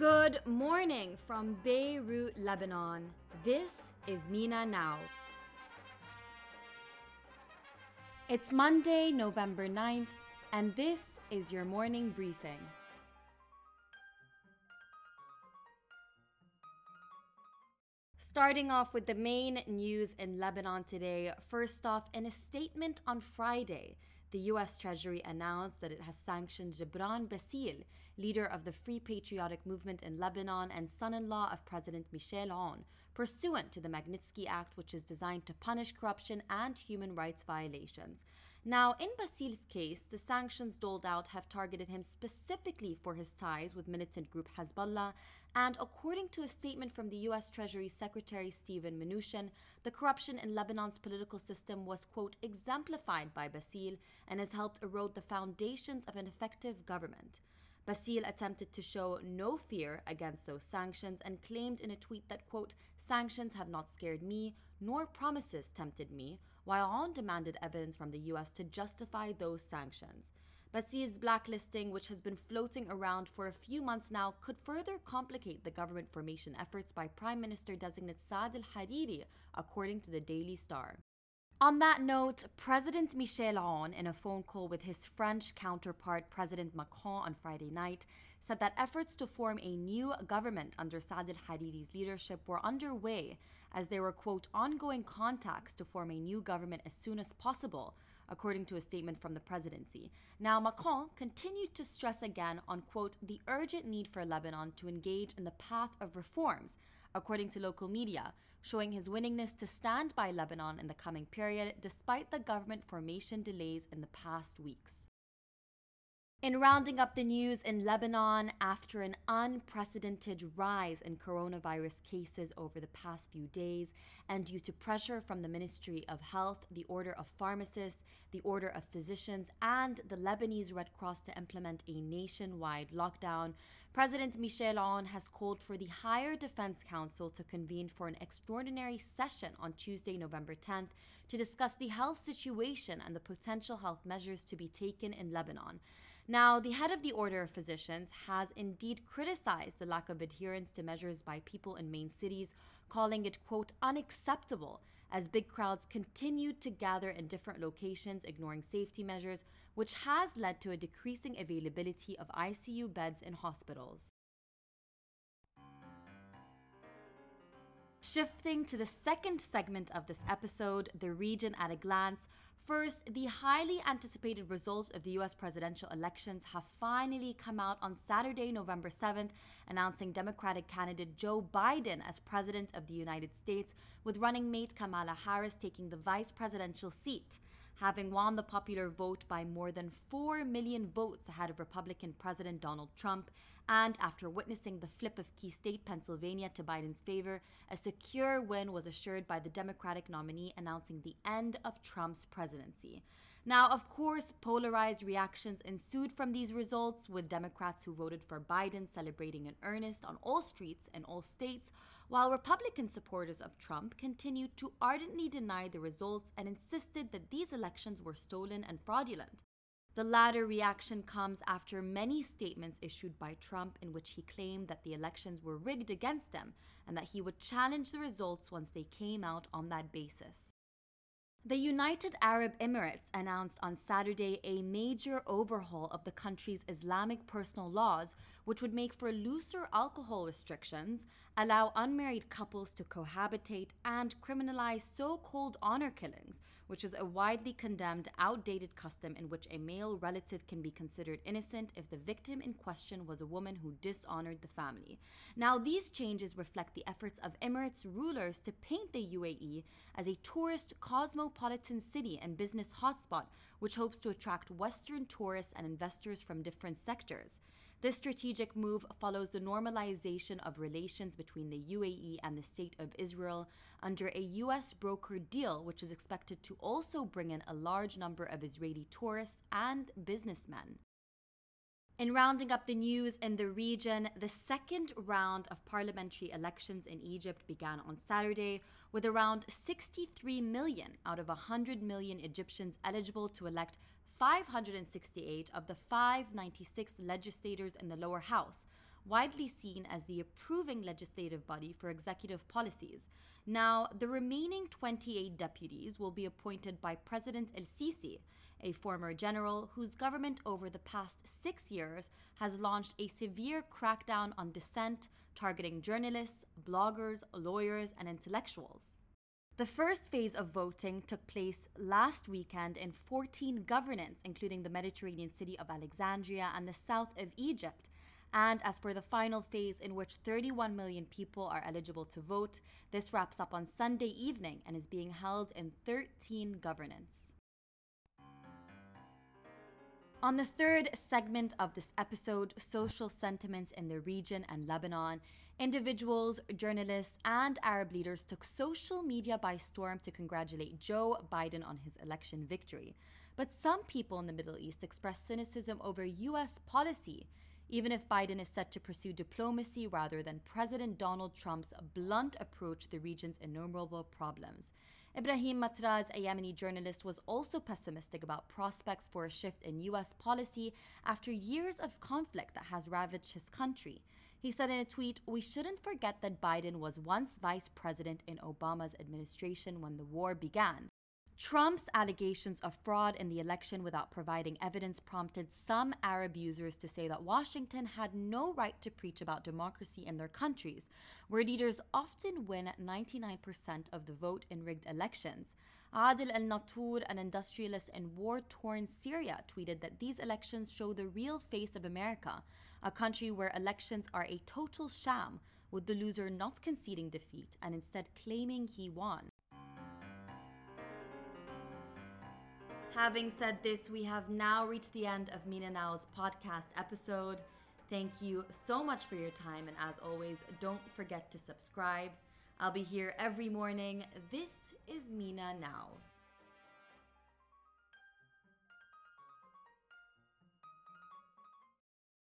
Good morning from Beirut, Lebanon. This is Mina Now. It's Monday, November 9th, and this is your morning briefing. Starting off with the main news in Lebanon today, first off, in a statement on Friday, the U.S. Treasury announced that it has sanctioned Gebran Bassil, leader of the Free Patriotic Movement in Lebanon and son-in-law of President Michel Aoun, pursuant to the Magnitsky Act, which is designed to punish corruption and human rights violations. Now, in Bassil's case, the sanctions doled out have targeted him specifically for his ties with militant group Hezbollah, and according to a statement from the U.S. Treasury Secretary Stephen Mnuchin, the corruption in Lebanon's political system was, quote, exemplified by Bassil, and has helped erode the foundations of an effective government. Bassil attempted to show no fear against those sanctions and claimed in a tweet that, quote, sanctions have not scared me, nor promises tempted me, while Aoun demanded evidence from the U.S. to justify those sanctions. Bassil's blacklisting, which has been floating around for a few months now, could further complicate the government formation efforts by Prime Minister-designate Saad al Hariri, according to the Daily Star. On that note, President Michel Aoun, in a phone call with his French counterpart President Macron on Friday night, said that efforts to form a new government under Saad al-Hariri's leadership were underway as there were, quote, ongoing contacts to form a new government as soon as possible, according to a statement from the presidency. Now, Macron continued to stress again on, quote, the urgent need for Lebanon to engage in the path of reforms, according to local media, showing his willingness to stand by Lebanon in the coming period despite the government formation delays in the past weeks. In rounding up the news in Lebanon, after an unprecedented rise in coronavirus cases over the past few days, and due to pressure from the Ministry of Health, the Order of Pharmacists, the Order of Physicians, and the Lebanese Red Cross to implement a nationwide lockdown, President Michel Aoun has called for the Higher Defense Council to convene for an extraordinary session on Tuesday, November 10th, to discuss the health situation and the potential health measures to be taken in Lebanon. Now, the head of the Order of Physicians has indeed criticized the lack of adherence to measures by people in main cities, calling it, quote, unacceptable, as big crowds continued to gather in different locations, ignoring safety measures, which has led to a decreasing availability of ICU beds in hospitals. Shifting to the second segment of this episode, the region at a glance, first, the highly anticipated results of the U.S. presidential elections have finally come out on Saturday, November 7th, announcing Democratic candidate Joe Biden as President of the United States, with running mate Kamala Harris taking the vice presidential seat, having won the popular vote by more than 4 million votes ahead of Republican President Donald Trump, and after witnessing the flip of key state Pennsylvania to Biden's favor, a secure win was assured by the Democratic nominee, announcing the end of Trump's presidency. Now, of course, polarized reactions ensued from these results, with Democrats who voted for Biden celebrating in earnest on all streets and all states, while Republican supporters of Trump continued to ardently deny the results and insisted that these elections were stolen and fraudulent. The latter reaction comes after many statements issued by Trump in which he claimed that the elections were rigged against him and that he would challenge the results once they came out on that basis. The United Arab Emirates announced on Saturday a major overhaul of the country's Islamic personal laws, which would make for looser alcohol restrictions, allow unmarried couples to cohabitate, and criminalize so-called honor killings, which is a widely condemned, outdated custom in which a male relative can be considered innocent if the victim in question was a woman who dishonored the family. Now, these changes reflect the efforts of Emirates rulers to paint the UAE as a tourist cosmopolitan city and business hotspot, which hopes to attract Western tourists and investors from different sectors. This strategic move follows the normalization of relations between the UAE and the State of Israel under a U.S. brokered deal, which is expected to also bring in a large number of Israeli tourists and businessmen. In rounding up the news in the region, the second round of parliamentary elections in Egypt began on Saturday, with around 63 million out of 100 million Egyptians eligible to elect 568 of the 596 legislators in the lower house, widely seen as the approving legislative body for executive policies. Now, the remaining 28 deputies will be appointed by President El Sisi, a former general whose government over the past 6 years has launched a severe crackdown on dissent, targeting journalists, bloggers, lawyers, and intellectuals. The first phase of voting took place last weekend in 14 governorates, including the Mediterranean city of Alexandria and the south of Egypt. And as for the final phase, in which 31 million people are eligible to vote, this wraps up on Sunday evening and is being held in 13 governorates. On the third segment of this episode, social sentiments in the region and Lebanon, individuals, journalists, and Arab leaders took social media by storm to congratulate Joe Biden on his election victory. But some people in the Middle East expressed cynicism over U.S. policy, even if Biden is set to pursue diplomacy rather than President Donald Trump's blunt approach to the region's innumerable problems. Ibrahim Matraz, a Yemeni journalist, was also pessimistic about prospects for a shift in U.S. policy after years of conflict that has ravaged his country. He said in a tweet, "We shouldn't forget that Biden was once vice president in Obama's administration when the war began." Trump's allegations of fraud in the election without providing evidence prompted some Arab users to say that Washington had no right to preach about democracy in their countries, where leaders often win 99% of the vote in rigged elections. Adil al-Natur, an industrialist in war-torn Syria, tweeted that these elections show the real face of America, a country where elections are a total sham, with the loser not conceding defeat and instead claiming he won. Having said this, we have now reached the end of Mina Now's podcast episode. Thank you so much for your time, and as always, don't forget to subscribe. I'll be here every morning. This is Mina Now.